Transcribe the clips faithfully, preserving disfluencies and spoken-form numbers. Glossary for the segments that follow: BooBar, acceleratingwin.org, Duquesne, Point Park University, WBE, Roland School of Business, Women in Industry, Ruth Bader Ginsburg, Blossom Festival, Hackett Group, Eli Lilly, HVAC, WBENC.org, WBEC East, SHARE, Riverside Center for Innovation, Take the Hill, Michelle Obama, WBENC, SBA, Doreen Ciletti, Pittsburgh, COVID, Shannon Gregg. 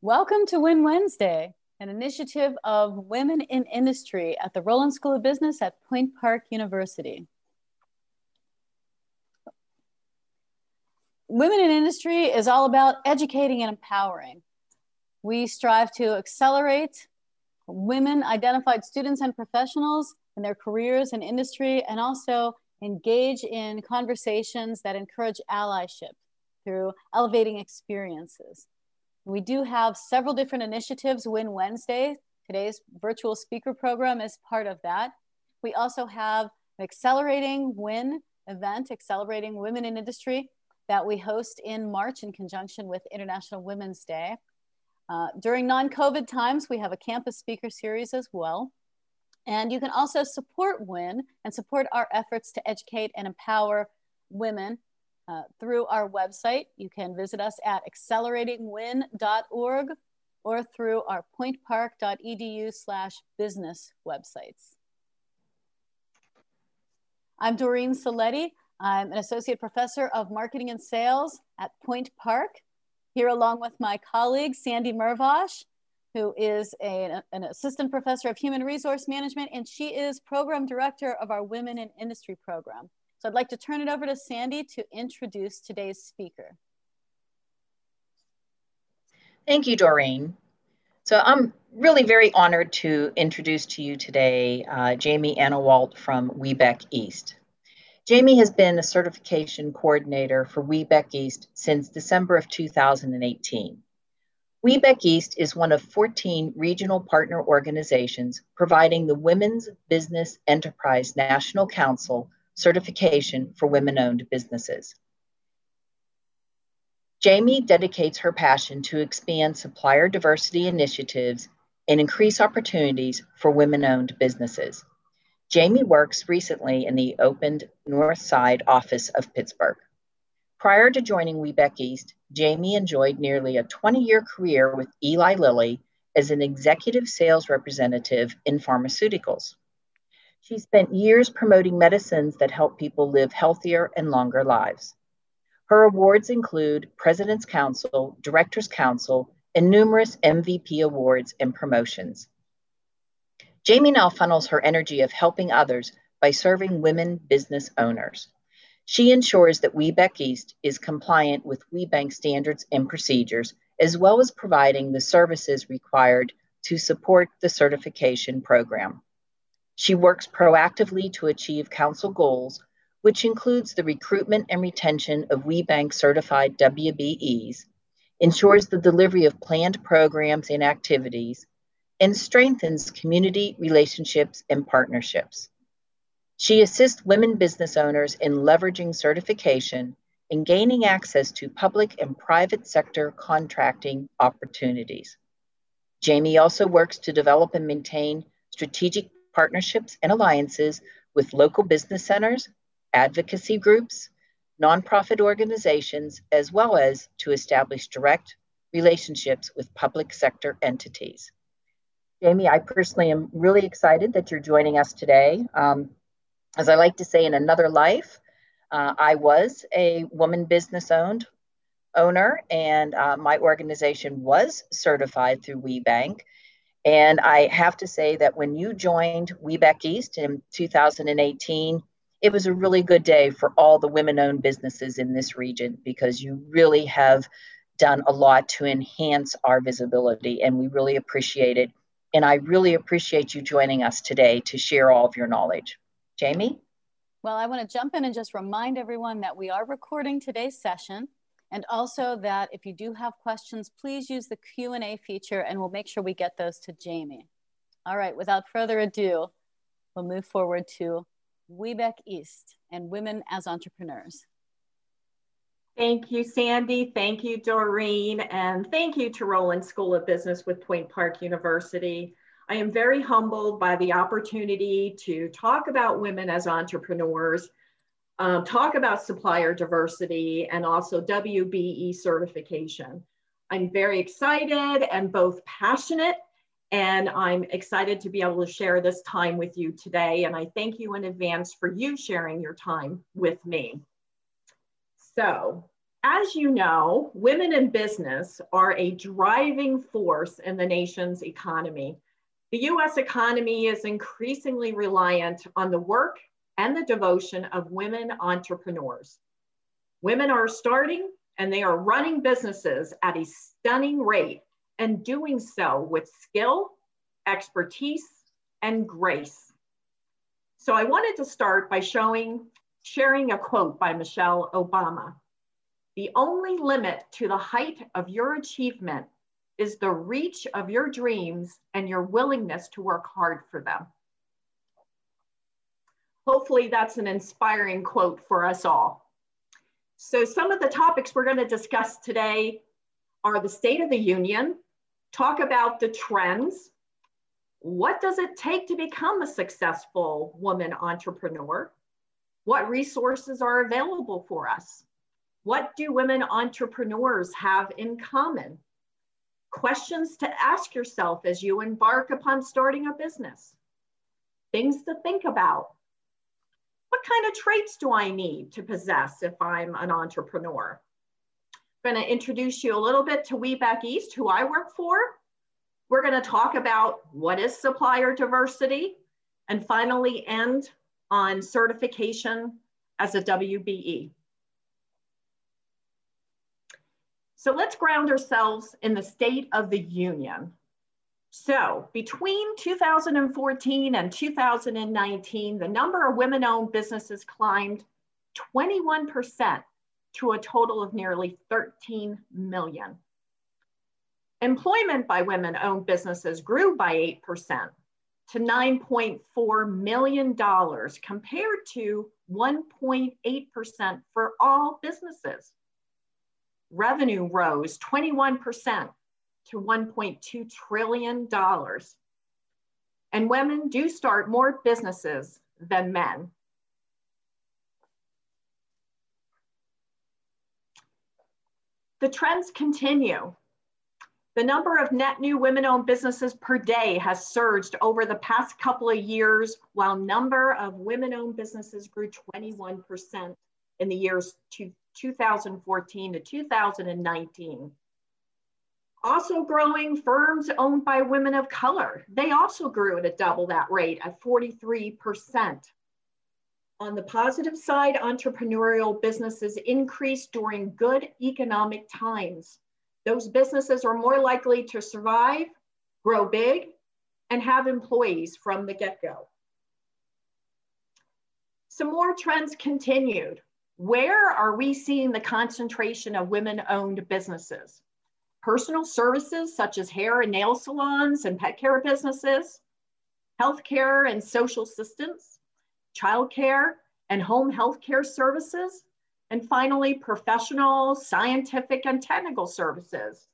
Welcome to Win Wednesday, an initiative of Women in Industry at the Roland School of Business at Point Park University. Women in Industry is all about educating and empowering. We strive to accelerate women identified students and professionals in their careers in industry, and also engage in conversations that encourage allyship through elevating experiences. We do have several different initiatives. Win Wednesday, today's virtual speaker program, is part of that. We also have an Accelerating Win event, Accelerating Women in Industry, that we host in March in conjunction with International Women's Day. Uh, during non-COVID times, we have a campus speaker series as well. And you can also support WIN and support our efforts to educate and empower women uh, through our website. You can visit us at accelerating win dot org or through our point park dot e d u slash business websites. I'm Doreen Ciletti. I'm an associate professor of marketing and sales at Point Park, here along with my colleague, Sandy Mervosh, who is a, an assistant professor of human resource management, and she is program director of our Women in Industry program. So I'd like to turn it over to Sandy to introduce today's speaker. Thank you, Doreen. So I'm really very honored to introduce to you today uh, Jamie Annawalt from W B E C East. Jamie has been a certification coordinator for W B E C East since December of two thousand eighteen. W B E C East is one of fourteen regional partner organizations providing the Women's Business Enterprise National Council certification for women-owned businesses. Jamie dedicates her passion to expand supplier diversity initiatives and increase opportunities for women-owned businesses. Jamie works recently in the opened North Side office of Pittsburgh. Prior to joining W B E C East, Jamie enjoyed nearly a twenty-year career with Eli Lilly as an executive sales representative in pharmaceuticals. She spent years promoting medicines that help people live healthier and longer lives. Her awards include President's Council, Director's Council, and numerous M V P awards and promotions. Jamie now funnels her energy of helping others by serving women business owners. She ensures that W B E C East is compliant with WeBank standards and procedures, as well as providing the services required to support the certification program. She works proactively to achieve council goals, which includes the recruitment and retention of WeBank certified W B Es, ensures the delivery of planned programs and activities, and strengthens community relationships and partnerships. She assists women business owners in leveraging certification and gaining access to public and private sector contracting opportunities. Jamie also works to develop and maintain strategic partnerships and alliances with local business centers, advocacy groups, nonprofit organizations, as well as to establish direct relationships with public sector entities. Jamie, I personally am really excited that you're joining us today. Um, as I like to say, in another life, uh, I was a woman business owned owner, and uh, my organization was certified through WeBank. And I have to say that when you joined W B E C East in two thousand eighteen, it was a really good day for all the women-owned businesses in this region, because you really have done a lot to enhance our visibility, and we really appreciate it. And I really appreciate you joining us today to share all of your knowledge. Jamie? Well, I want to jump in and just remind everyone that we are recording today's session, and also that if you do have questions, please use the Q and A feature and we'll make sure we get those to Jamie. All right, without further ado, we'll move forward to W B E C East and women as entrepreneurs. Thank you, Sandy. Thank you, Doreen. And thank you to Roland School of Business with Point Park University. I am very humbled by the opportunity to talk about women as entrepreneurs, um, talk about supplier diversity, and also W B E certification. I'm very excited and both passionate And I'm excited to be able to share this time with you today. And I thank you in advance for you sharing your time with me. So, as you know, women in business are a driving force in the nation's economy. The U S economy is increasingly reliant on the work and the devotion of women entrepreneurs. Women are starting and they are running businesses at a stunning rate and doing so with skill, expertise, and grace. So I wanted to start by showing, sharing a quote by Michelle Obama. "The only limit to the height of your achievement is the reach of your dreams and your willingness to work hard for them." Hopefully that's an inspiring quote for us all. So some of the topics we're going to discuss today are the State of the Union, talk about the trends, what does it take to become a successful woman entrepreneur, what resources are available for us, what do women entrepreneurs have in common, questions to ask yourself as you embark upon starting a business, things to think about. What kind of traits do I need to possess if I'm an entrepreneur? I'm going to introduce you a little bit to W B E C East, who I work for. We're going to talk about what is supplier diversity, and finally end on certification as a W B E. So let's ground ourselves in the State of the Union. So between two thousand fourteen and two thousand nineteen, the number of women-owned businesses climbed twenty-one percent to a total of nearly thirteen million. Employment by women-owned businesses grew by eight percent to nine point four million dollars compared to one point eight percent for all businesses. Revenue rose twenty-one percent to one point two trillion dollars. And women do start more businesses than men. The trends continue. The number of net new women-owned businesses per day has surged over the past couple of years, while number of women-owned businesses grew twenty-one percent in the years to two thousand fourteen to two thousand nineteen. Also growing, firms owned by women of color. They also grew at a double that rate at forty-three percent. On the positive side, entrepreneurial businesses increase during good economic times. Those businesses are more likely to survive, grow big, and have employees from the get-go. Some more trends continued. Where are we seeing the concentration of women-owned businesses? Personal services such as hair and nail salons and pet care businesses, healthcare and social assistance, childcare and home healthcare services, and finally professional, scientific, and technical services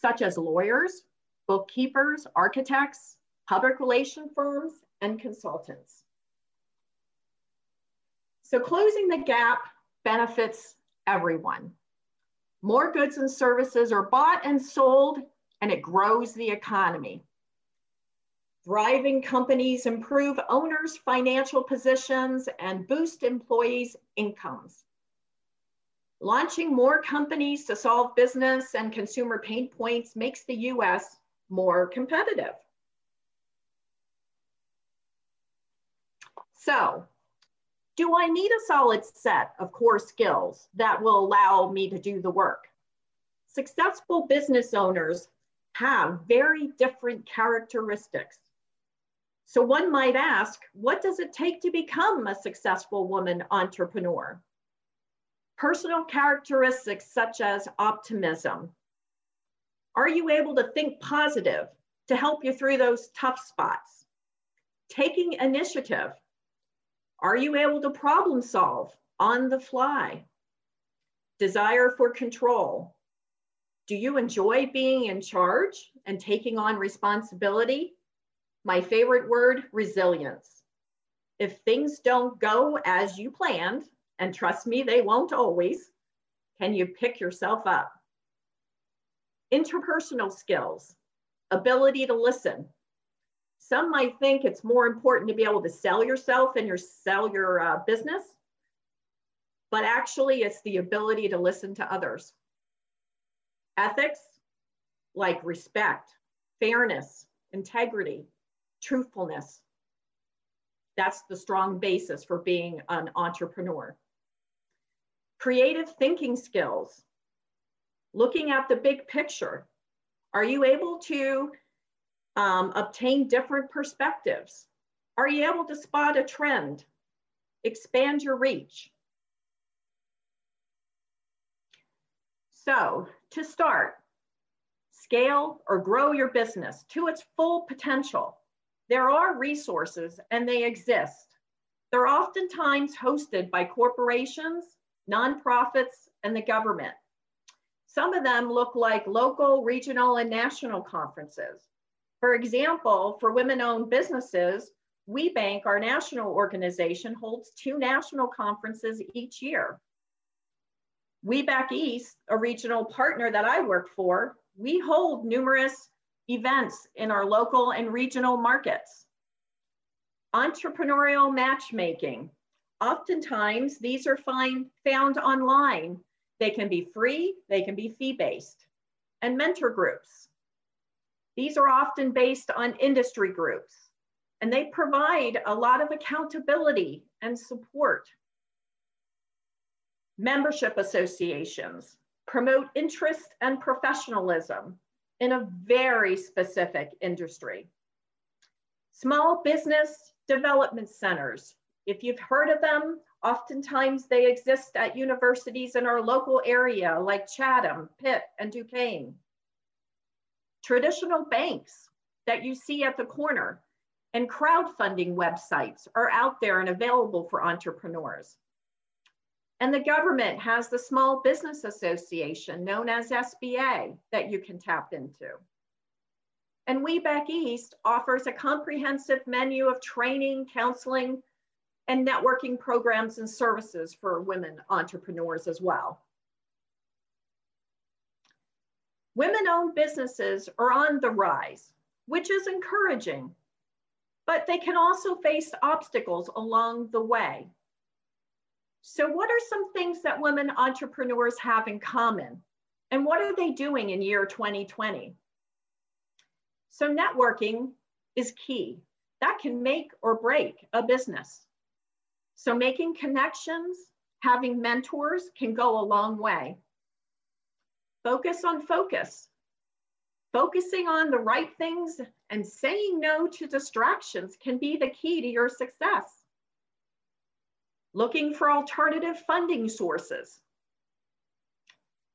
such as lawyers, bookkeepers, architects, public relation firms, and consultants. So closing the gap benefits everyone. More goods and services are bought and sold, and it grows the economy. Thriving companies improve owners' financial positions and boost employees' incomes. Launching more companies to solve business and consumer pain points makes the U S more competitive. So, do I need a solid set of core skills that will allow me to do the work? Successful business owners have very different characteristics. So one might ask, what does it take to become a successful woman entrepreneur? Personal characteristics such as optimism. Are you able to think positive to help you through those tough spots? Taking initiative. Are you able to problem solve on the fly? Desire for control. Do you enjoy being in charge and taking on responsibility? My favorite word, resilience. If things don't go as you planned, and trust me, they won't always, can you pick yourself up? Interpersonal skills. ability to listen. Some might think it's more important to be able to sell yourself and your, sell your uh, business, but actually it's the ability to listen to others. Ethics, like respect, fairness, integrity, truthfulness. That's the strong basis for being an entrepreneur. Creative thinking skills, looking at the big picture. Are you able to um, obtain different perspectives? Are you able to spot a trend? Expand your reach. So to start, scale or grow your business to its full potential. There are resources and they exist. They're oftentimes hosted by corporations, nonprofits, and the government. Some of them look like local, regional, and national conferences. For example, for women-owned businesses, WeBank, our national organization, holds two national conferences each year. W B E C East, a regional partner that I work for, we hold numerous events in our local and regional markets. Entrepreneurial matchmaking. Oftentimes, these are find, found online. They can be free, they can be fee-based. And mentor groups. These are often based on industry groups, and they provide a lot of accountability and support. Membership associations promote interest and professionalism in a very specific industry. Small business development centers. If you've heard of them, oftentimes they exist at universities in our local area like Chatham, Pitt, and Duquesne. Traditional banks that you see at the corner and crowdfunding websites are out there and available for entrepreneurs. And the government has the Small Business Association, known as S B A, that you can tap into. And W B E C East offers a comprehensive menu of training, counseling, and networking programs and services for women entrepreneurs as well. Women-owned businesses are on the rise, which is encouraging, but they can also face obstacles along the way. So what are some things that women entrepreneurs have in common? And what are they doing in year twenty twenty? So networking is key. That can make or break a business. So making connections, having mentors can go a long way. Focus on focus. Focusing on the right things and saying no to distractions can be the key to your success. Looking for alternative funding sources.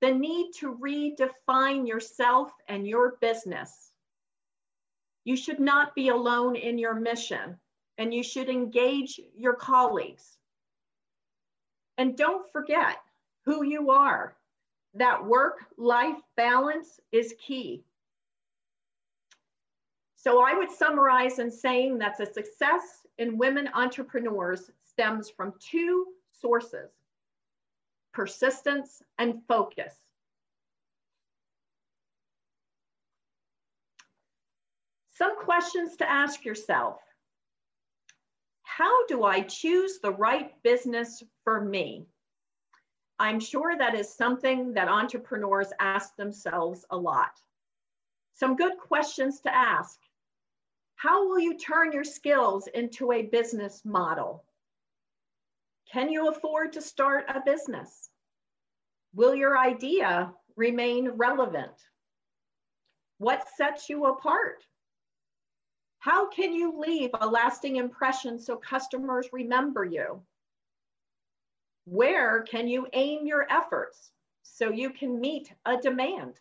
The need to redefine yourself and your business. You should not be alone in your mission, and you should engage your colleagues. And don't forget who you are. That work-life balance is key. So I would summarize in saying that the success in women entrepreneurs stems from two sources, persistence and focus. Some questions to ask yourself. How do I choose the right business for me? I'm sure that is something that entrepreneurs ask themselves a lot. Some good questions to ask. How will you turn your skills into a business model? Can you afford to start a business? Will your idea remain relevant? What sets you apart? How can you leave a lasting impression so customers remember you? Where can you aim your efforts so you can meet a demand?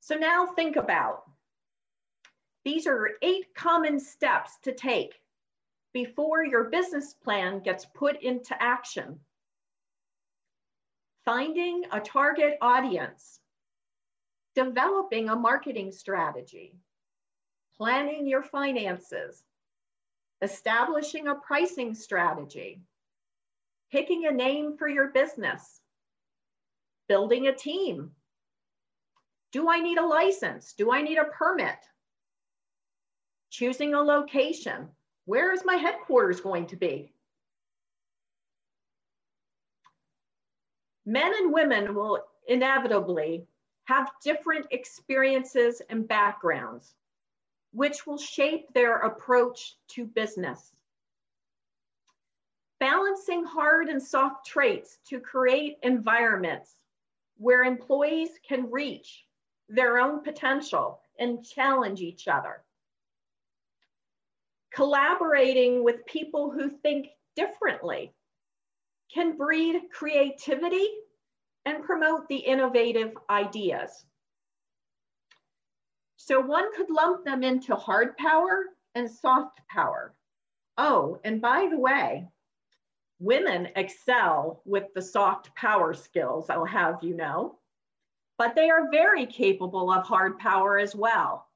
So now think about. These are eight common steps to take before your business plan gets put into action. Finding a target audience, developing a marketing strategy, planning your finances, establishing a pricing strategy, picking a name for your business, building a team. Do I need a license? Do I need a permit? Choosing a location. Where is my headquarters going to be? Men and women will inevitably have different experiences and backgrounds, which will shape their approach to business. Balancing hard and soft traits to create environments where employees can reach their own potential and challenge each other. Collaborating with people who think differently can breed creativity and promote the innovative ideas. So one could lump them into hard power and soft power. Oh, and by the way, women excel with the soft power skills, I'll have you know, but they are very capable of hard power as well.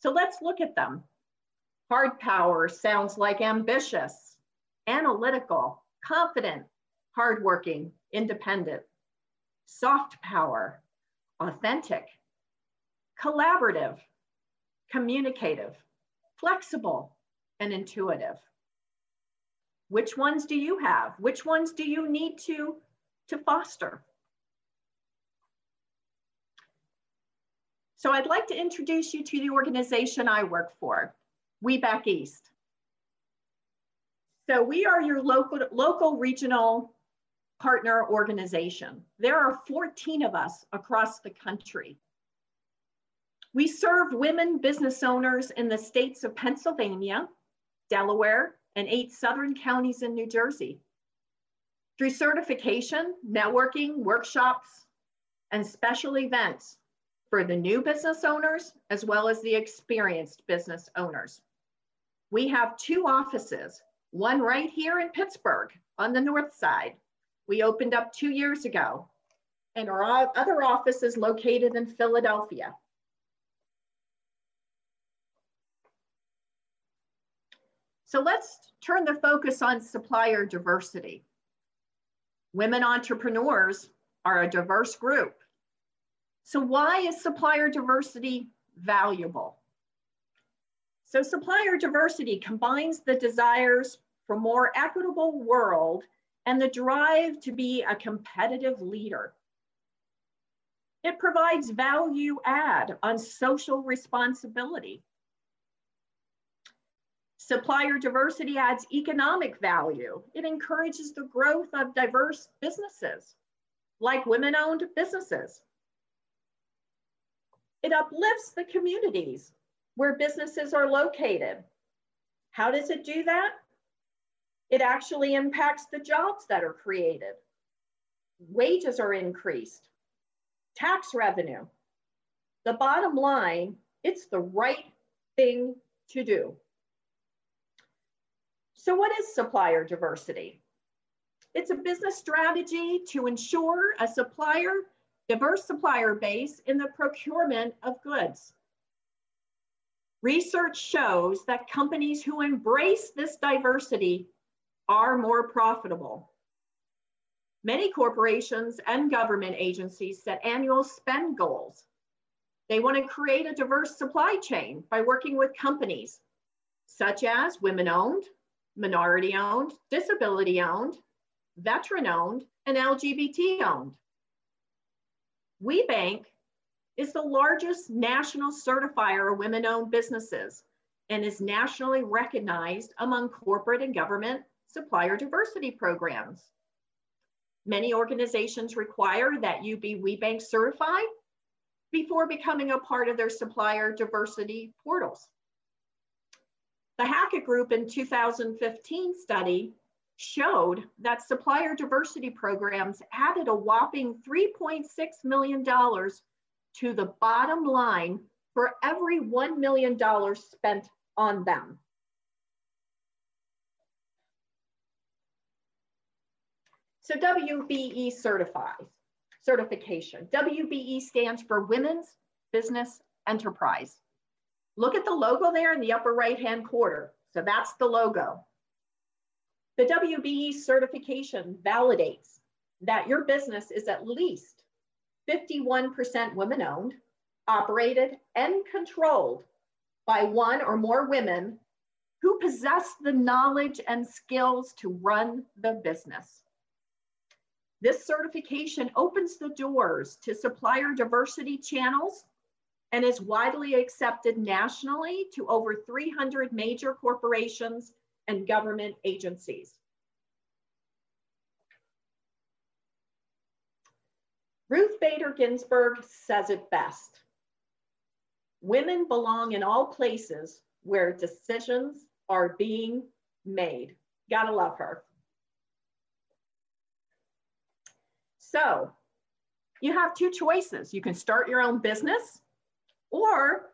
So let's look at them. Hard power sounds like ambitious, analytical, confident, hardworking, independent. Soft power, authentic, collaborative, communicative, flexible, and intuitive. Which ones do you have? Which ones do you need to, to foster? So I'd like to introduce you to the organization I work for, W B E C East. So we are your local, local regional partner organization. There are fourteen of us across the country. We serve women business owners in the states of Pennsylvania, Delaware, and eight southern counties in New Jersey. Through certification, networking, workshops, and special events for the new business owners, as well as the experienced business owners. We have two offices, one right here in Pittsburgh on the north side. We opened up two years ago, and our other office is located in Philadelphia. So let's turn the focus on supplier diversity. Women entrepreneurs are a diverse group. So why is supplier diversity valuable? So supplier diversity combines the desires for a more equitable world and the drive to be a competitive leader. It provides value add on social responsibility. Supplier diversity adds economic value. It encourages the growth of diverse businesses, like women-owned businesses. It uplifts the communities where businesses are located. How does it do that? It actually impacts the jobs that are created. Wages are increased, tax revenue. The bottom line, it's the right thing to do. So what is supplier diversity? It's a business strategy to ensure a supplier, diverse supplier base in the procurement of goods. Research shows that companies who embrace this diversity are more profitable. Many corporations and government agencies set annual spend goals. They want to create a diverse supply chain by working with companies such as women-owned, minority-owned, disability-owned, veteran-owned, and L G B T-owned. WeBank is the largest national certifier of women-owned businesses and is nationally recognized among corporate and government supplier diversity programs. Many organizations require that you be WeBank certified before becoming a part of their supplier diversity portals. The Hackett Group in two thousand fifteen study showed that supplier diversity programs added a whopping three point six million dollars to the bottom line for every one million dollars spent on them. So W B E certifies, certification. W B E stands for Women's Business Enterprise. Look at the logo there in the upper right-hand corner. So that's the logo. The W B E certification validates that your business is at least fifty-one percent women-owned, operated, and controlled by one or more women who possess the knowledge and skills to run the business. This certification opens the doors to supplier diversity channels and is widely accepted nationally to over three hundred major corporations and government agencies. Ruth Bader Ginsburg says it best. Women belong in all places where decisions are being made. Gotta love her. So you have two choices. You can start your own business, or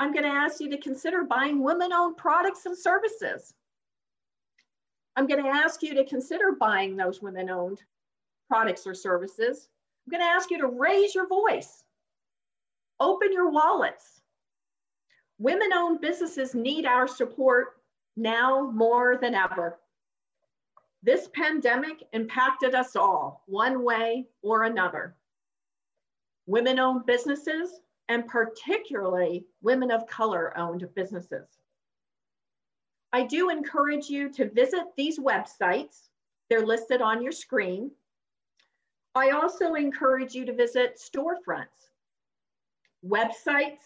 I'm gonna ask you to consider buying women-owned products and services. I'm gonna ask you to consider buying those women-owned products or services. I'm gonna ask you to raise your voice, open your wallets. Women-owned businesses need our support now more than ever. This pandemic impacted us all, one way or another. Women-owned businesses, and particularly women of color-owned businesses. I do encourage you to visit these websites. They're listed on your screen. I also encourage you to visit storefronts, websites,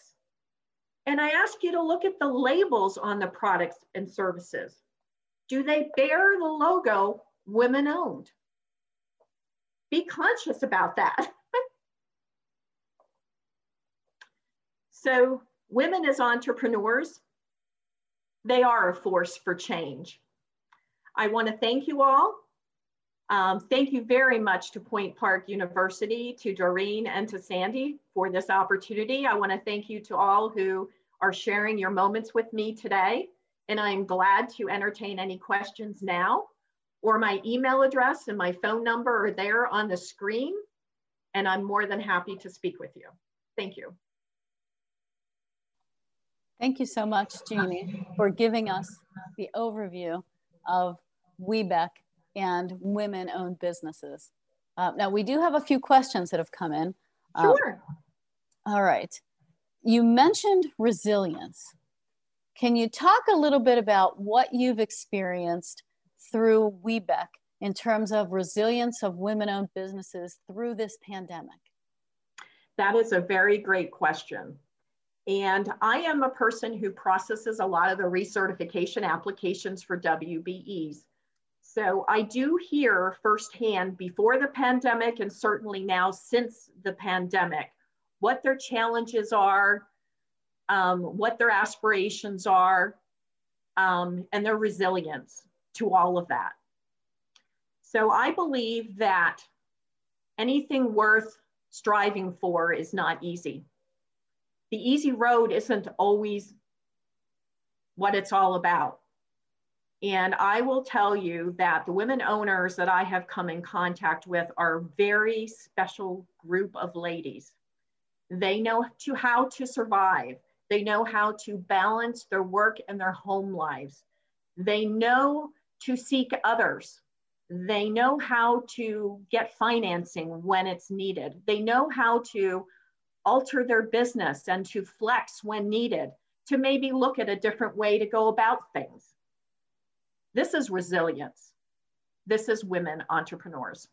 and I ask you to look at the labels on the products and services. Do they bear the logo women-owned? Be conscious about that. So women as entrepreneurs, they are a force for change. I want to thank you all. Um, thank you very much to Point Park University, to Doreen, and to Sandy for this opportunity. I want to thank you to all who are sharing your moments with me today. And I'm glad to entertain any questions now, or my email address and my phone number are there on the screen. And I'm more than happy to speak with you. Thank you. Thank you so much, Jamie, for giving us the overview of W B E C and women-owned businesses. Uh, now, we do have a few questions that have come in. Sure. Um, all right. You mentioned resilience. Can you talk a little bit about what you've experienced through W B E C in terms of resilience of women-owned businesses through this pandemic? That is a very great question. And I am a person who processes a lot of the recertification applications for W B Es. So I do hear firsthand before the pandemic and certainly now since the pandemic, what their challenges are, um, what their aspirations are, um, and their resilience to all of that. So I believe that anything worth striving for is not easy. The easy road isn't always what it's all about. And I will tell you that the women owners that I have come in contact with are a very special group of ladies. They know to how to survive. They know how to balance their work and their home lives. They know to seek others. They know how to get financing when it's needed. They know how to alter their business and to flex when needed, to maybe look at a different way to go about things. This is resilience. This is women entrepreneurs.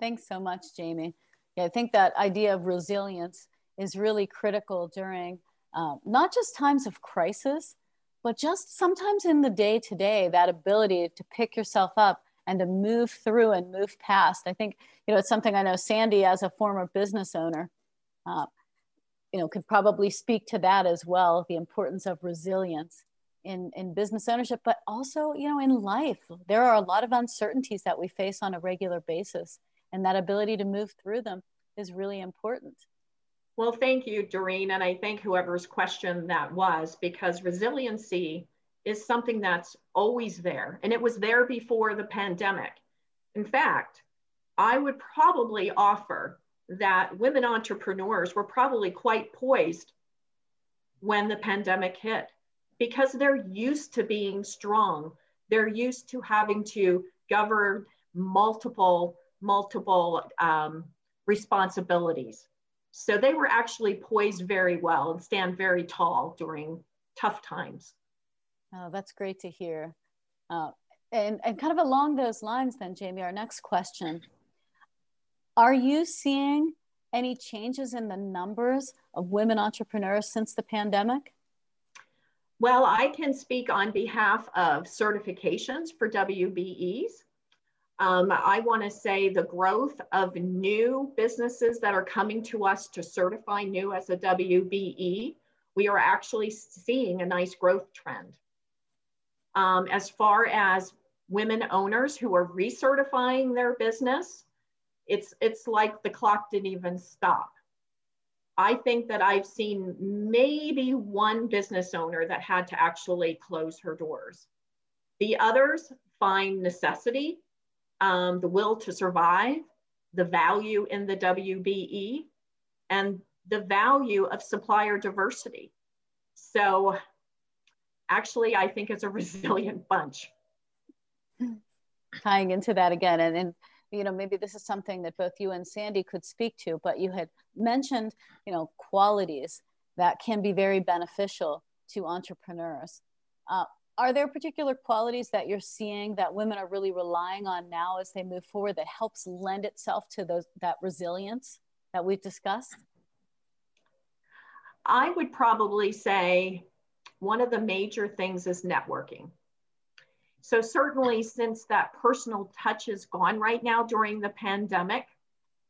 Thanks so much, Jamie. Yeah, I think that idea of resilience is really critical during uh, not just times of crisis, but just sometimes in the day-to-day, that ability to pick yourself up and to move through and move past. I think, you know, it's something I know Sandy, as a former business owner, uh, you know, could probably speak to that as well, the importance of resilience in, in business ownership, but also, you know, in life. There are a lot of uncertainties that we face on a regular basis, and that ability to move through them is really important. Well, thank you, Doreen, and I thank whoever's question that was, because resiliency is something that's always there. And it was there before the pandemic. In fact, I would probably offer that women entrepreneurs were probably quite poised when the pandemic hit, because they're used to being strong. They're used to having to govern multiple multiple um, responsibilities. So they were actually poised very well and stand very tall during tough times. Oh, that's great to hear. Uh, and, and kind of along those lines then, Jamie, our next question. Are you seeing any changes in the numbers of women entrepreneurs since the pandemic? Well, I can speak on behalf of certifications for W B Es. Um, I want to say the growth of new businesses that are coming to us to certify new as a W B E, we are actually seeing a nice growth trend. Um, as far as women owners who are recertifying their business, it's, it's like the clock didn't even stop. I think that I've seen maybe one business owner that had to actually close her doors. The others find necessity, um, the will to survive, the value in the W B E, and the value of supplier diversity. So actually, I think it's a resilient bunch. Tying into that again, and, and you know, maybe this is something that both you and Sandy could speak to, but you had mentioned, you know, qualities that can be very beneficial to entrepreneurs. Uh, are there particular qualities that you're seeing that women are really relying on now as they move forward that helps lend itself to those, that resilience that we've discussed? I would probably say one of the major things is networking. So certainly since that personal touch is gone right now during the pandemic,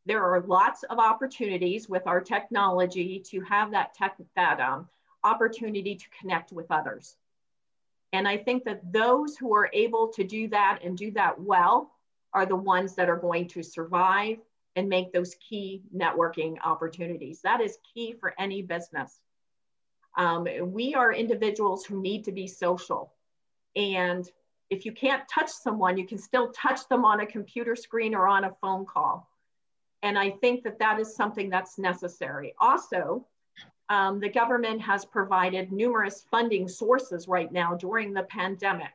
there are lots of opportunities with our technology to have that, tech, that um, opportunity to connect with others. And I think that those who are able to do that and do that well are the ones that are going to survive and make those key networking opportunities. That is key for any business. Um, we are individuals who need to be social, and if you can't touch someone, you can still touch them on a computer screen or on a phone call. And I think that that is something that's necessary. Also, um, the government has provided numerous funding sources right now during the pandemic.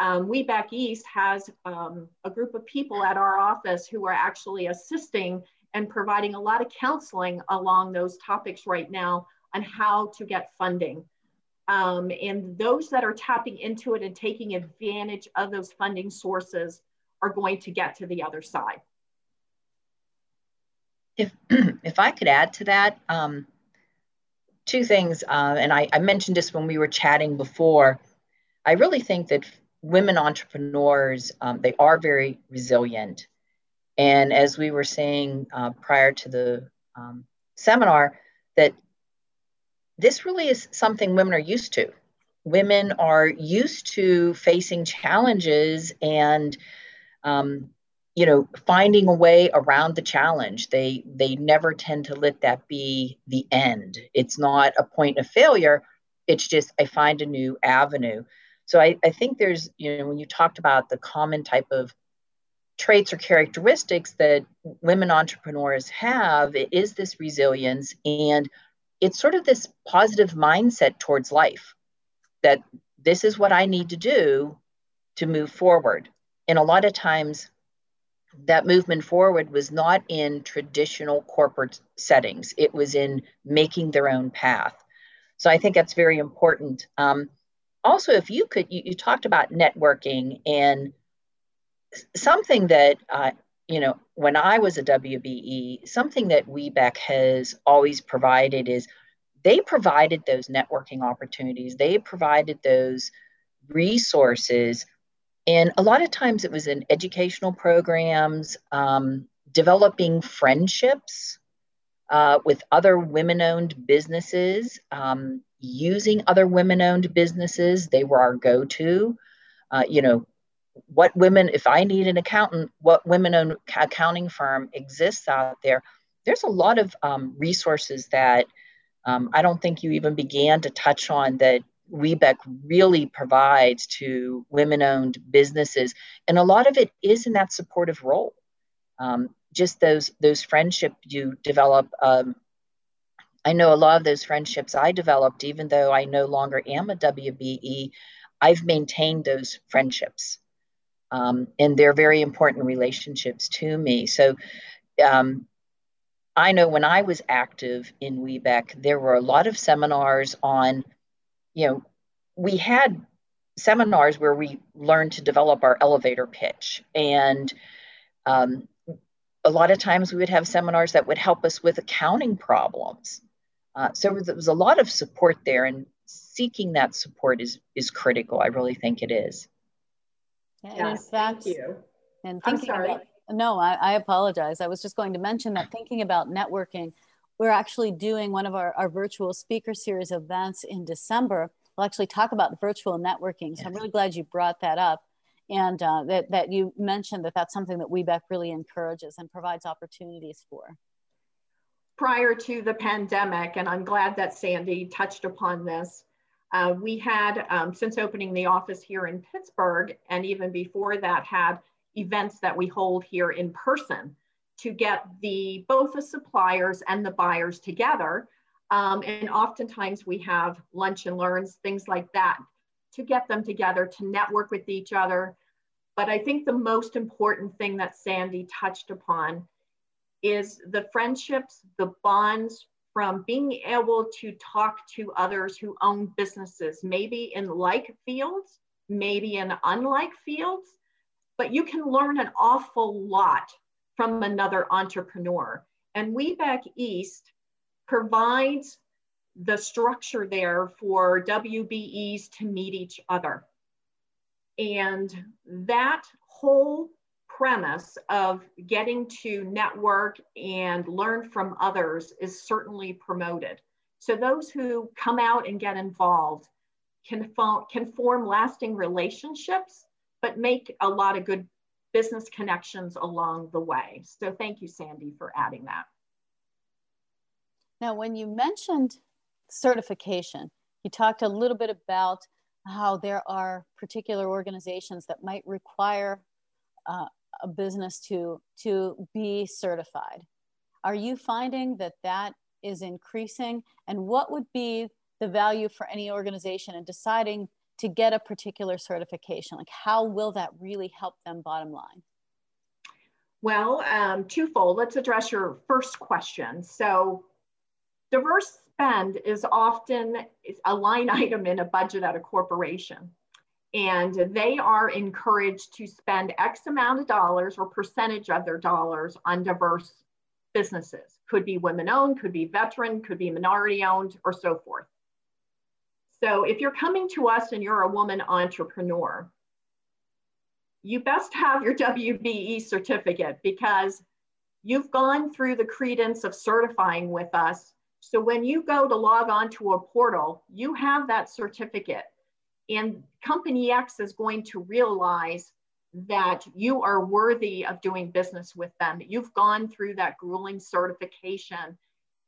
Um, WBEC East has um, a group of people at our office who are actually assisting and providing a lot of counseling along those topics right now on how to get funding. Um, and those that are tapping into it and taking advantage of those funding sources are going to get to the other side. If, if I could add to that, um, two things, uh, and I, I mentioned this when we were chatting before, I really think that women entrepreneurs, um, they are very resilient. And as we were saying uh, prior to the um, seminar, that this really is something women are used to. Women are used to facing challenges and, um, you know, finding a way around the challenge. They, they never tend to let that be the end. It's not a point of failure. It's just, I find a new avenue. So I, I think there's, you know, when you talked about the common type of traits or characteristics that women entrepreneurs have, it is this resilience, and it's sort of this positive mindset towards life that this is what I need to do to move forward. And a lot of times that movement forward was not in traditional corporate settings. It was in making their own path. So I think that's very important. Um, also, if you could, you, you talked about networking, and something that uh, you know, when I was a W B E, something that WBEC has always provided is they provided those networking opportunities. They provided those resources. And a lot of times it was in educational programs, um, developing friendships uh, with other women-owned businesses, um, using other women-owned businesses. They were our go-to, uh, you know, what women, if I need an accountant, what women-owned accounting firm exists out there? There's a lot of um, resources that um, I don't think you even began to touch on that WBEC really provides to women-owned businesses. And a lot of it is in that supportive role. Um, just those, those friendships you develop. Um, I know a lot of those friendships I developed, even though I no longer am a W B E, I've maintained those friendships. um, and they're very important relationships to me. So um, I know when I was active in WeBank, there were a lot of seminars on, you know, we had seminars where we learned to develop our elevator pitch. And um, a lot of times we would have seminars that would help us with accounting problems. Uh, so there was a lot of support there, and seeking that support is is critical. I really think it is. Yeah, yeah, and thank you. And thinking I'm sorry. About, no, I, I apologize. I was just going to mention that thinking about networking, we're actually doing one of our, our virtual speaker series events in December. We'll actually talk about virtual networking. So yes. I'm really glad you brought that up. And uh, that, that you mentioned that that's something that WeBank really encourages and provides opportunities for. Prior to the pandemic, and I'm glad that Sandy touched upon this, uh, we had, um, since opening the office here in Pittsburgh, and even before that, had events that we hold here in person to get the both the suppliers and the buyers together. Um, and oftentimes we have lunch and learns, things like that, to get them together, to network with each other. But I think the most important thing that Sandy touched upon is the friendships, the bonds from being able to talk to others who own businesses, maybe in like fields, maybe in unlike fields, but you can learn an awful lot from another entrepreneur. And WeBank East provides the structure there for W B Es to meet each other. And that whole premise of getting to network and learn from others is certainly promoted. So those who come out and get involved can, fo- can form lasting relationships, but make a lot of good business connections along the way. So thank you, Sandy, for adding that. Now, when you mentioned certification, you talked a little bit about how there are particular organizations that might require uh, a business to, to be certified. Are you finding that that is increasing? And what would be the value for any organization in deciding to get a particular certification? Like, how will that really help them bottom line? Well, um, twofold. Let's address your first question. So diverse spend is often a line item in a budget at a corporation, and they are encouraged to spend X amount of dollars or percentage of their dollars on diverse businesses. Could be women-owned, could be veteran, could be minority-owned, or so forth. So if you're coming to us and you're a woman entrepreneur, you best have your W B E certificate, because you've gone through the credence of certifying with us. So when you go to log on to a portal, you have that certificate, and Company X is going to realize that you are worthy of doing business with them, that you've gone through that grueling certification,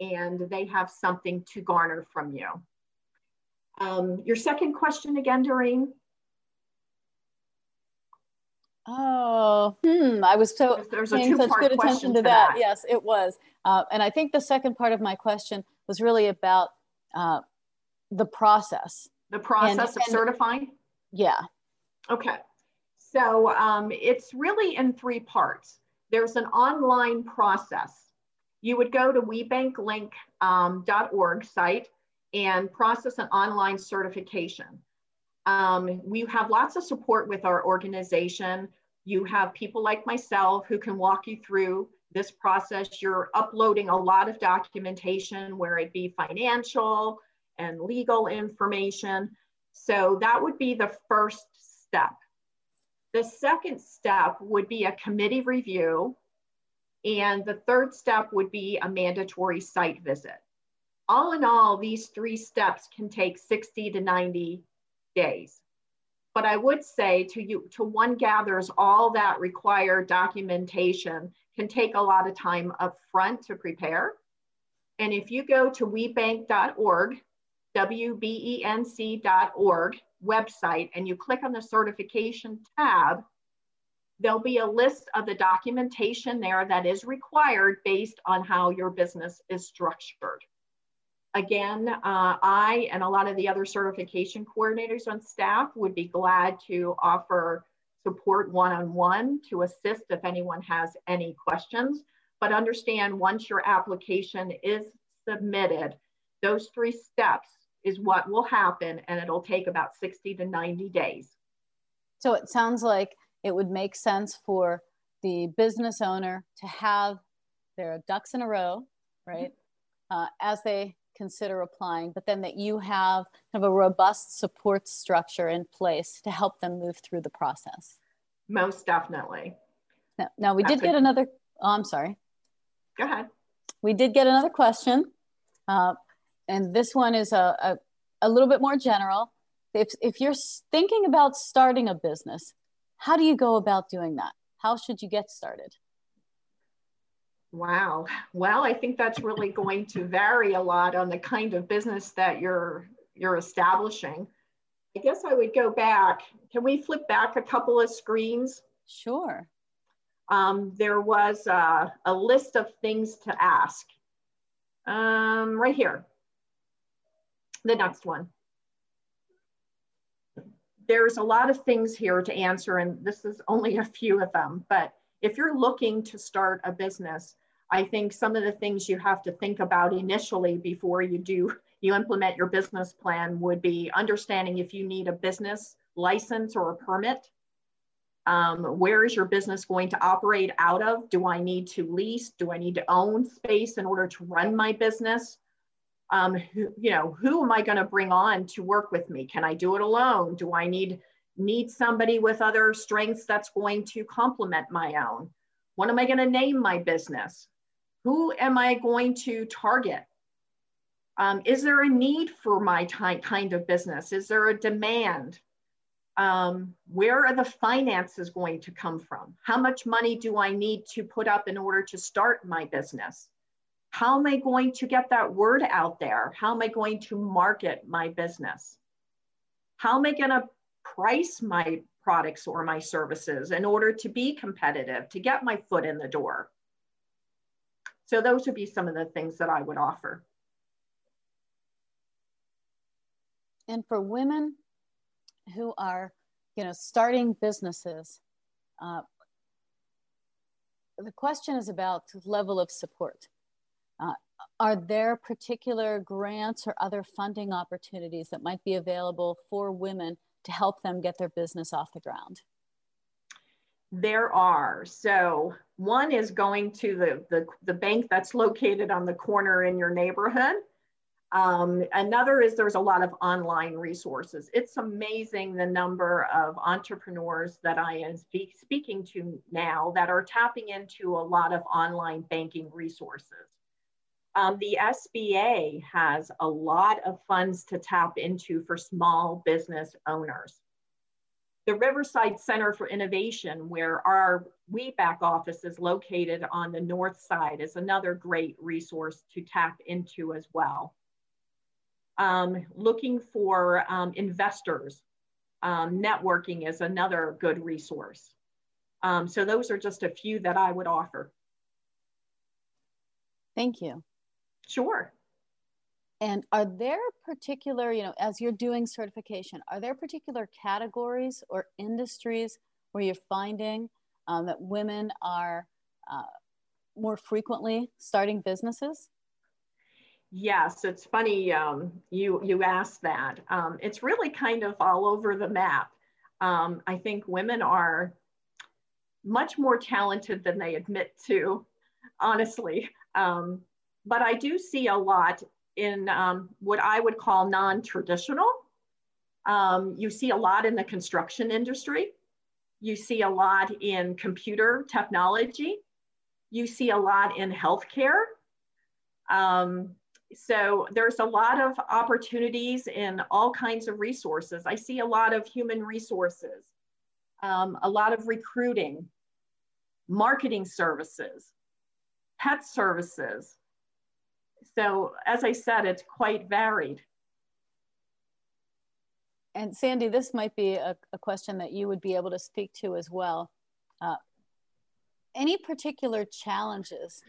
and they have something to garner from you. Um, your second question again, Doreen? Oh, hmm. I was so there's paying such good attention to that. that. Yes, it was. Uh, and I think the second part of my question was really about uh, the process. The process and, of and, certifying? Yeah. Okay. So um, it's really in three parts. There's an online process. You would go to WeBank Link dot org site and process an online certification. Um, we have lots of support with our organization. You have people like myself who can walk you through this process. You're uploading a lot of documentation, where it be financial and legal information. So that would be the first step. The second step would be a committee review. And the third step would be a mandatory site visit. All in all, these three steps can take sixty to ninety days. But I would say to you, to one gathers all that required documentation can take a lot of time up front to prepare. And if you go to WeBank dot org, W B E N C dot org website, and you click on the certification tab, there'll be a list of the documentation there that is required based on how your business is structured. Again, uh, I and a lot of the other certification coordinators on staff would be glad to offer support one-on-one to assist if anyone has any questions. But understand, once your application is submitted, those three steps is what will happen, and it'll take about sixty to ninety days. So it sounds like it would make sense for the business owner to have their ducks in a row, right? Mm-hmm. uh, as they consider applying, but then that you have kind of a robust support structure in place to help them move through the process. Most definitely. Now, now we That's did get a- another, oh, I'm sorry. Go ahead. We did get another question. Uh, and this one is a, a, a little bit more general. If, if you're thinking about starting a business, how do you go about doing that? How should you get started? Wow. Well, I think that's really going to vary a lot on the kind of business that you're you're establishing. I guess I would go back. Can we flip back a couple of screens? Sure. Um, there was a, a list of things to ask. Um, right here. The next one. There's a lot of things here to answer, and this is only a few of them. But if you're looking to start a business, I think some of the things you have to think about initially before you do, you implement your business plan would be understanding if you need a business license or a permit. Um, where is your business going to operate out of? Do I need to lease? Do I need to own space in order to run my business? Um, who, you know, who am I going to bring on to work with me? Can I do it alone? Do I need need somebody with other strengths that's going to complement my own? What am I going to name my business? Who am I going to target? Um, is there a need for my ty- kind of business? Is there a demand? Um, where are the finances going to come from? How much money do I need to put up in order to start my business? How am I going to get that word out there? How am I going to market my business? How am I going to price my products or my services in order to be competitive, to get my foot in the door? So those would be some of the things that I would offer. And for women who are, you know, starting businesses, uh, the question is about level of support. Uh, are there particular grants or other funding opportunities that might be available for women to help them get their business off the ground? There are. So one is going to the, the, the bank that's located on the corner in your neighborhood. Um, another is there's a lot of online resources. It's amazing the number of entrepreneurs that I am speak, speaking to now that are tapping into a lot of online banking resources. Um, the S B A has a lot of funds to tap into for small business owners. The Riverside Center for Innovation, where our WeBank office is located on the north side, is another great resource to tap into as well. Um, looking for um, investors, um, networking is another good resource. Um, so those are just a few that I would offer. Thank you. Sure. And are there particular, you know, as you're doing certification, are there particular categories or industries where you're finding um, that women are uh, more frequently starting businesses? Yes, it's funny um, you, you asked that. Um, it's really kind of all over the map. Um, I think women are much more talented than they admit to, honestly. Um, but I do see a lot in um, what I would call non-traditional. Um, you see a lot in the construction industry. You see a lot in computer technology. You see a lot in healthcare. Um, so there's a lot of opportunities in all kinds of resources. I see a lot of human resources, um, a lot of recruiting, marketing services, pet services. So as I said, it's quite varied. And Sandy, this might be a, a question that you would be able to speak to as well. Uh, any particular challenges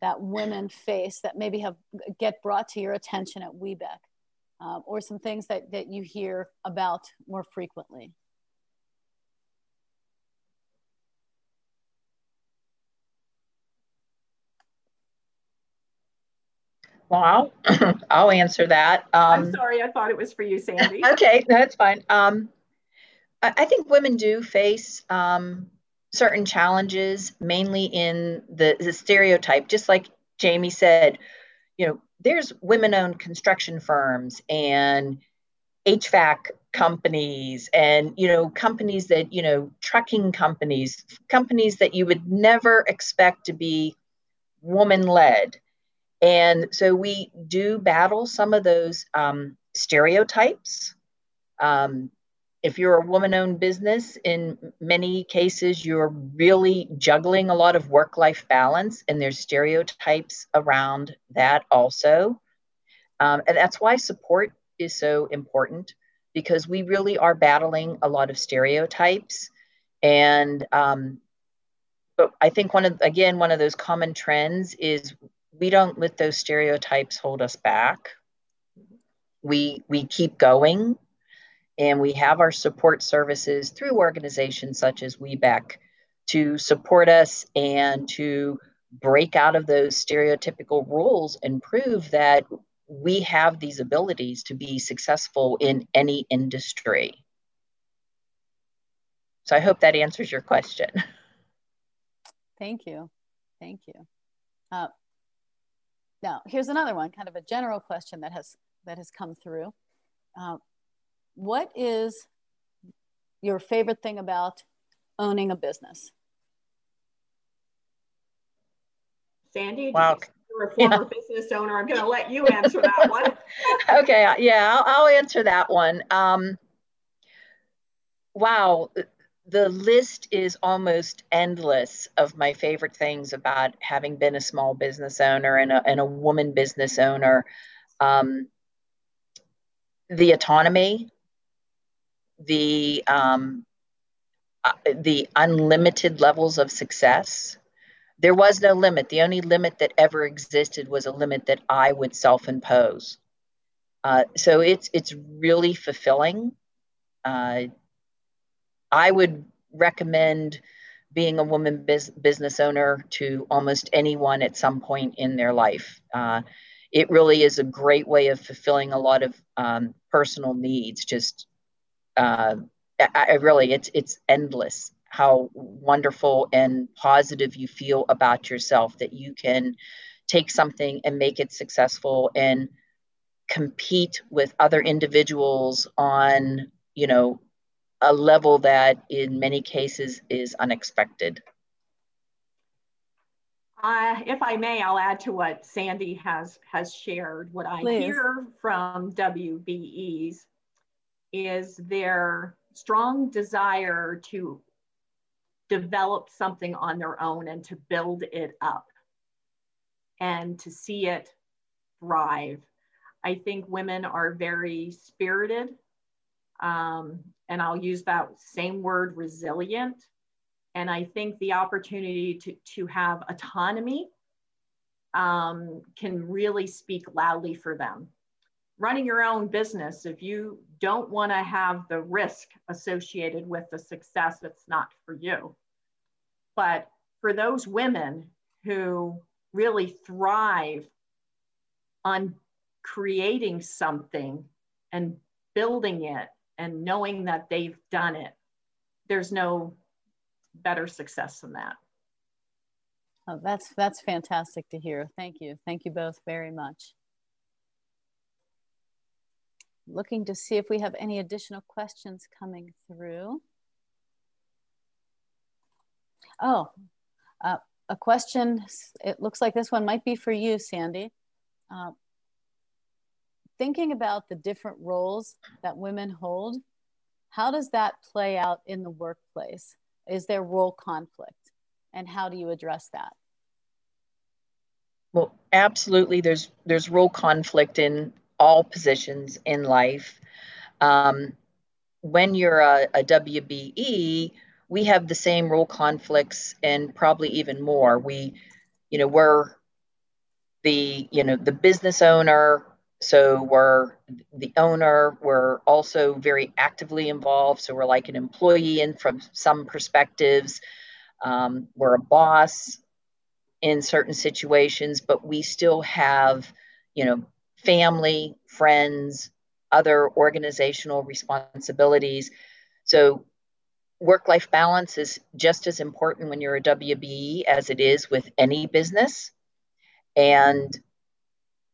that women face that maybe have get brought to your attention at WeBank, uh, or some things that, that you hear about more frequently? Wow, I'll answer that. Um, I'm sorry, I thought it was for you, Sandy. Okay, that's fine. Um, I, I think women do face um, certain challenges, mainly in the, the stereotype, just like Jamie said, you know, there's women-owned construction firms and H V A C companies and, you know, companies that, you know, trucking companies, companies that you would never expect to be woman-led. And so we do battle some of those um, stereotypes. Um, if you're a woman-owned business, in many cases, you're really juggling a lot of work-life balance, and there's stereotypes around that also. Um, and that's why support is so important, because we really are battling a lot of stereotypes. And um, but I think one of, again, one of those common trends is we don't let those stereotypes hold us back. We, we keep going, and we have our support services through organizations such as W B E C to support us and to break out of those stereotypical rules and prove that we have these abilities to be successful in any industry. So I hope that answers your question. Thank you, thank you. Uh, Now, here's another one, kind of a general question that has that has come through. Uh, what is your favorite thing about owning a business? Sandy, wow. You're a former yeah. business owner. I'm going to let you answer that one. Okay, yeah, I'll, I'll answer that one. Um, wow, the list is almost endless of my favorite things about having been a small business owner and a, and a woman business owner. Um, the autonomy, the, um, uh, the unlimited levels of success. There was no limit. The only limit that ever existed was a limit that I would self-impose. Uh, so it's, it's really fulfilling. Uh, I would recommend being a woman biz business owner to almost anyone at some point in their life. Uh, it really is a great way of fulfilling a lot of um, personal needs. Just, uh, I, I really, it's, it's endless how wonderful and positive you feel about yourself, that you can take something and make it successful and compete with other individuals on, you know, a level that in many cases is unexpected. Uh, if I may, I'll add to what Sandy has, has shared. What I Please. hear from W B Es is their strong desire to develop something on their own and to build it up and to see it thrive. I think women are very spirited. Um, and I'll use that same word, resilient. And I think the opportunity to, to have autonomy um, can really speak loudly for them. Running your own business, if you don't want to have the risk associated with the success, it's not for you. But for those women who really thrive on creating something and building it, and knowing that they've done it, there's no better success than that. Oh, that's, that's fantastic to hear. Thank you. Thank you both very much. Looking to see if we have any additional questions coming through. Oh, uh, a question. It looks like this one might be for you, Sandy. Uh, Thinking about the different roles that women hold, how does that play out in the workplace? Is there role conflict, and how do you address that? Well, absolutely, there's there's role conflict in all positions in life. Um, when you're a, a W B E, we have the same role conflicts and probably even more. We, you know, we're the you know the business owner. So we're the owner, we're also very actively involved. So we're like an employee in from some perspectives. Um, we're a boss in certain situations, but we still have, you know, family, friends, other organizational responsibilities. So work-life balance is just as important when you're a W B E as it is with any business. And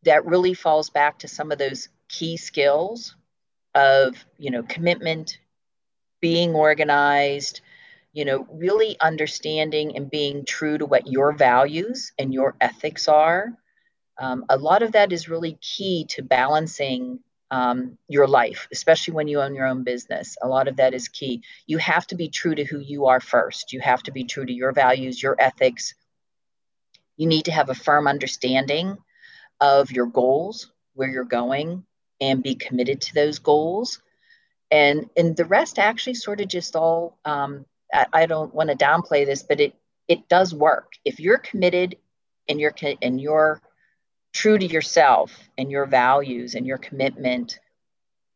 that really falls back to some of those key skills of, you know, commitment, being organized, you know, really understanding and being true to what your values and your ethics are. Um, a lot of that is really key to balancing um, your life, especially when you own your own business. A lot of that is key. You have to be true to who you are first. You have to be true to your values, your ethics. You need to have a firm understanding of your goals, where you're going, and be committed to those goals. And, and the rest actually sort of just all, um, I, I don't want to downplay this, but it, it does work. If you're committed and you're, and you're true to yourself and your values and your commitment,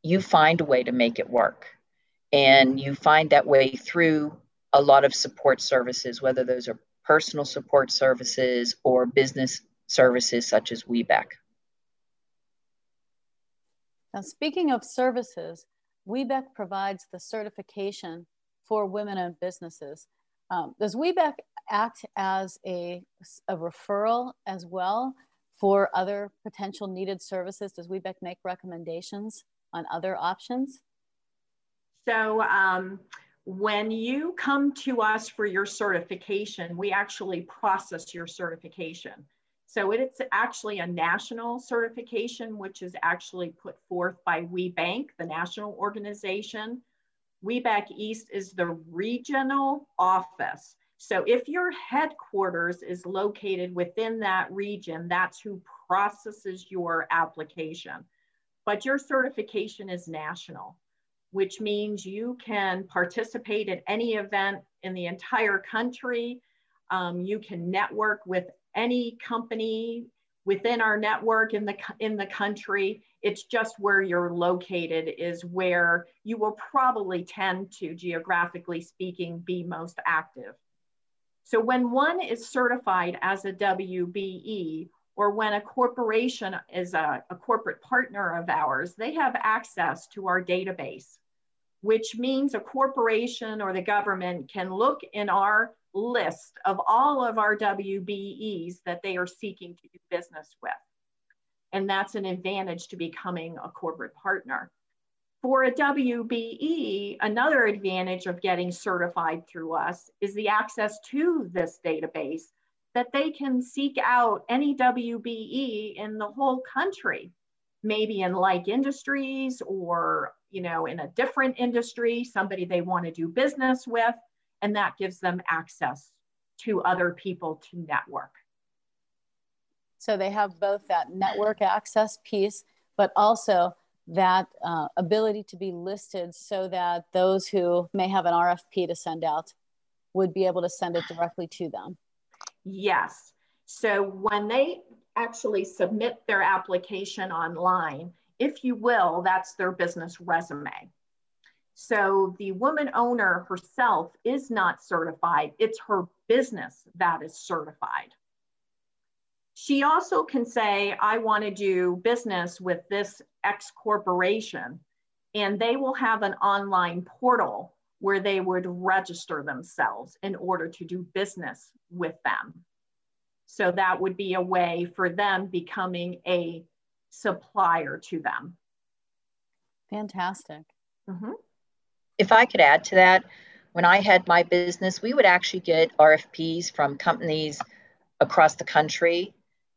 you find a way to make it work. And you find that way through a lot of support services, whether those are personal support services or business services such as WeBank. Now, speaking of services, WeBank provides the certification for women-owned businesses. Um, does WeBank act as a, a referral as well for other potential needed services? Does WeBank make recommendations on other options? So um, when you come to us for your certification, we actually process your certification. So it's actually a national certification, which is actually put forth by WeBank, the national organization. WeBank East is the regional office. So if your headquarters is located within that region, that's who processes your application. But your certification is national, which means you can participate in any event in the entire country. Um, you can network with any company within our network in the, in the country. It's just where you're located is where you will probably tend to, geographically speaking, be most active. So when one is certified as a W B E, or when a corporation is a, a corporate partner of ours, they have access to our database, which means a corporation or the government can look in our list of all of our W B Es that they are seeking to do business with. And that's an advantage to becoming a corporate partner. For a W B E, another advantage of getting certified through us is the access to this database, that they can seek out any W B E in the whole country, maybe in like industries or, you know, in a different industry, somebody they want to do business with. And that gives them access to other people to network. So they have both that network access piece, but also that uh, ability to be listed so that those who may have an R F P to send out would be able to send it directly to them. Yes. So when they actually submit their application online, if you will, that's their business resume. So the woman owner herself is not certified. It's her business that is certified. She also can say, I want to do business with this X corporation, and they will have an online portal where they would register themselves in order to do business with them. So that would be a way for them becoming a supplier to them. Fantastic. Mm-hmm. If I could add to that, when I had my business, we would actually get R F Ps from companies across the country,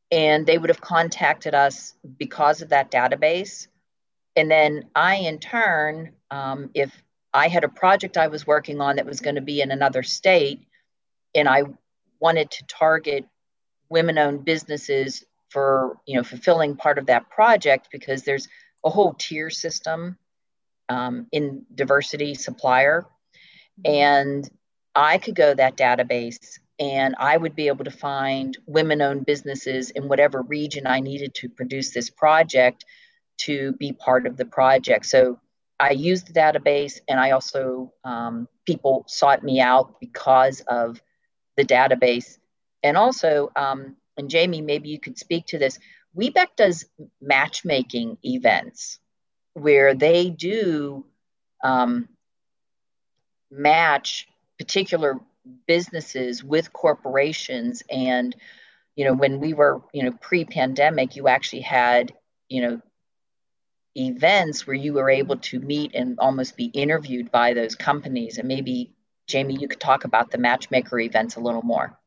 and they would have contacted us because of that database. And then I, in turn, um, if I had a project I was working on that was going to be in another state, and I wanted to target women-owned businesses for, you know, fulfilling part of that project, because there's a whole tier system Um, in diversity supplier. And I could go that database and I would be able to find women-owned businesses in whatever region I needed to produce this project to be part of the project. So I used the database, and I also, um, people sought me out because of the database. And also, um, and Jamie, maybe you could speak to this, W B E C does matchmaking events where they do um, match particular businesses with corporations. And, you know, when we were, you know, pre-pandemic, you actually had, you know, events where you were able to meet and almost be interviewed by those companies. And maybe, Jamie, you could talk about the matchmaker events a little more.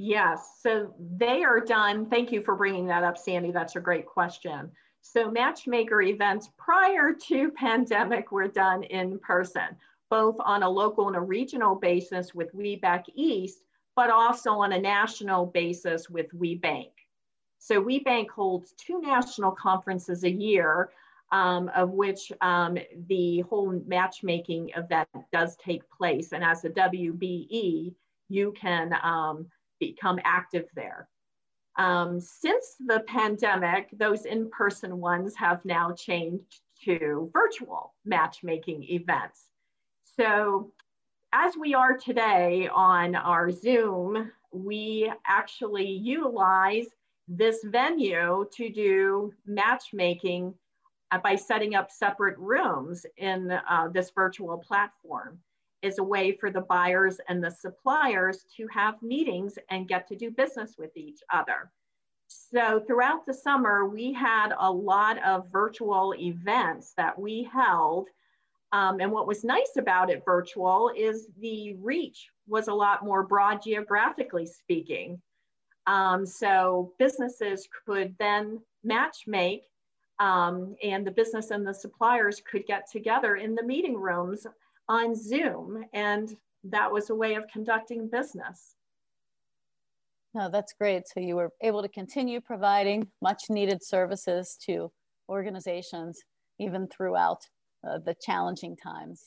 Yes, so they are done. Thank you for bringing that up, Sandy. That's a great question. So matchmaker events prior to pandemic were done in person, both on a local and a regional basis with W B E C East, but also on a national basis with WeBank. So WeBank holds two national conferences a year, um, of which um, the whole matchmaking event does take place. And as a W B E, you can um, become active there. Um, since the pandemic, those in-person ones have now changed to virtual matchmaking events. So as we are today on our Zoom, we actually utilize this venue to do matchmaking by setting up separate rooms in uh, this virtual platform. Is a way for the buyers and the suppliers to have meetings and get to do business with each other. So throughout the summer, we had a lot of virtual events that we held. Um, and what was nice about it virtual is the reach was a lot more broad geographically speaking. Um, so businesses could then matchmake, um, and the business and the suppliers could get together in the meeting rooms on Zoom, and that was a way of conducting business. No, that's great. So you were able to continue providing much needed services to organizations even throughout uh, the challenging times.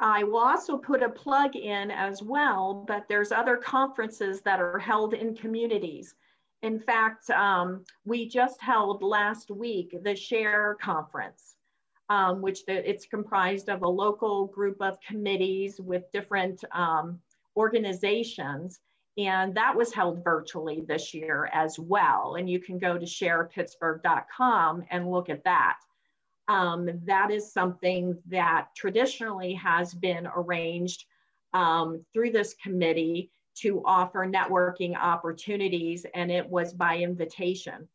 I will also put a plug in as well, but there's other conferences that are held in communities. In fact, um, we just held last week the SHARE conference. Um, which the, it's comprised of a local group of committees with different um, organizations. And that was held virtually this year as well. And you can go to share pittsburgh dot com and look at that. Um, that is something that traditionally has been arranged um, through this committee to offer networking opportunities, and it was by invitation.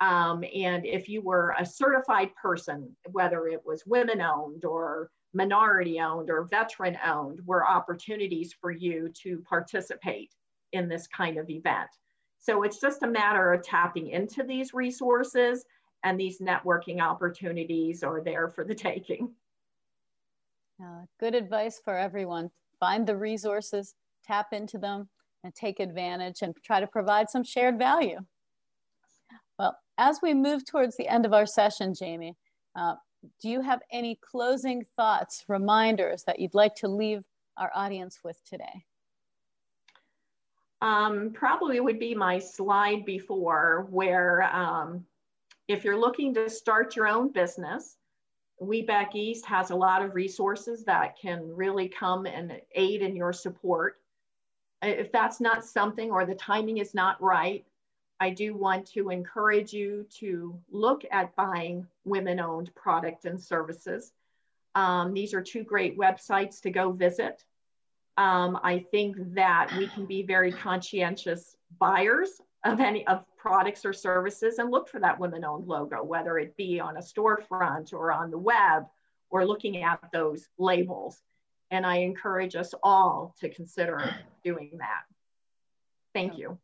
Um, and if you were a certified person, whether it was women-owned or minority-owned or veteran-owned, were opportunities for you to participate in this kind of event. So it's just a matter of tapping into these resources, and these networking opportunities are there for the taking. Uh, good advice for everyone. Find the resources, tap into them, and take advantage and try to provide some shared value. Well, as we move towards the end of our session, Jamie, uh, do you have any closing thoughts, reminders that you'd like to leave our audience with today? Um, probably would be my slide before, where um, if you're looking to start your own business, W B E C East has a lot of resources that can really come and aid in your support. If that's not something, or the timing is not right, I do want to encourage you to look at buying women-owned product and services. Um, these are two great websites to go visit. Um, I think that we can be very conscientious buyers of any of products or services and look for that women-owned logo, whether it be on a storefront or on the web or looking at those labels. And I encourage us all to consider doing that. Thank you.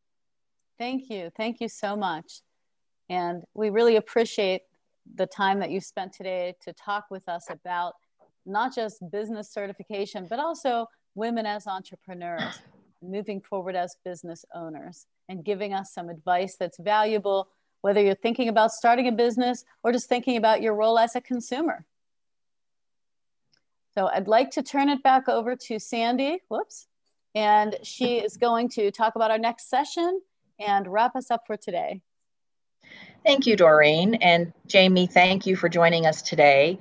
Thank you. Thank you so much. And we really appreciate the time that you spent today to talk with us about not just business certification, but also women as entrepreneurs, moving forward as business owners, and giving us some advice that's valuable, whether you're thinking about starting a business or just thinking about your role as a consumer. So I'd like to turn it back over to Sandy, whoops, and she is going to talk about our next session and wrap us up for today. Thank you, Doreen. And Jamie, thank you for joining us today.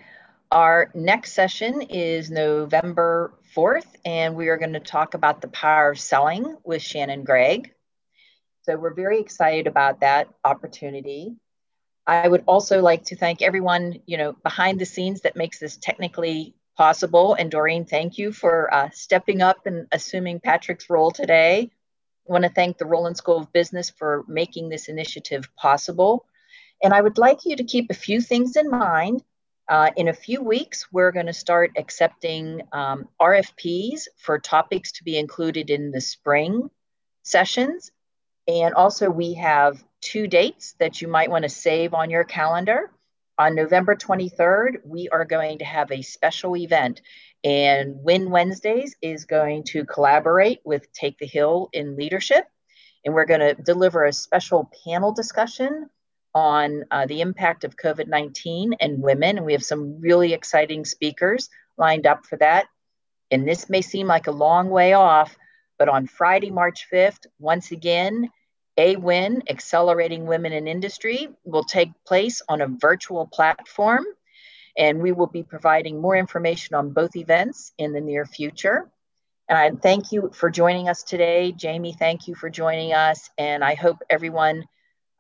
Our next session is November fourth, and we are going to talk about the power of selling with Shannon Gregg. So we're very excited about that opportunity. I would also like to thank everyone, you know, behind the scenes that makes this technically possible. And Doreen, thank you for uh, stepping up and assuming Patrick's role today. I want to thank the Roland School of Business for making this initiative possible. And I would like you to keep a few things in mind. Uh, in a few weeks, we're going to start accepting um, R F Ps for topics to be included in the spring sessions. And also we have two dates that you might want to save on your calendar. On November twenty-third, we are going to have a special event, and Win Wednesdays is going to collaborate with Take the Hill in leadership. And we're going to deliver a special panel discussion on uh, the impact of COVID nineteen and women. And we have some really exciting speakers lined up for that. And this may seem like a long way off, but on Friday, March fifth, once again, A WIN, Accelerating Women in Industry, will take place on a virtual platform, and we will be providing more information on both events in the near future. And I thank you for joining us today. Jamie, thank you for joining us, and I hope everyone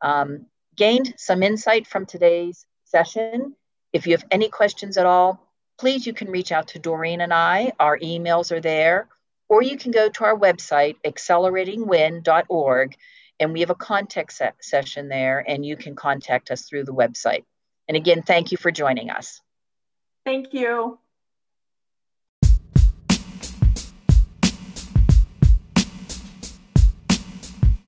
um, gained some insight from today's session. If you have any questions at all, please, you can reach out to Doreen and I. Our emails are there, or you can go to our website, accelerating win dot org, and we have a contact se- session there, and you can contact us through the website. And again, thank you for joining us. Thank you.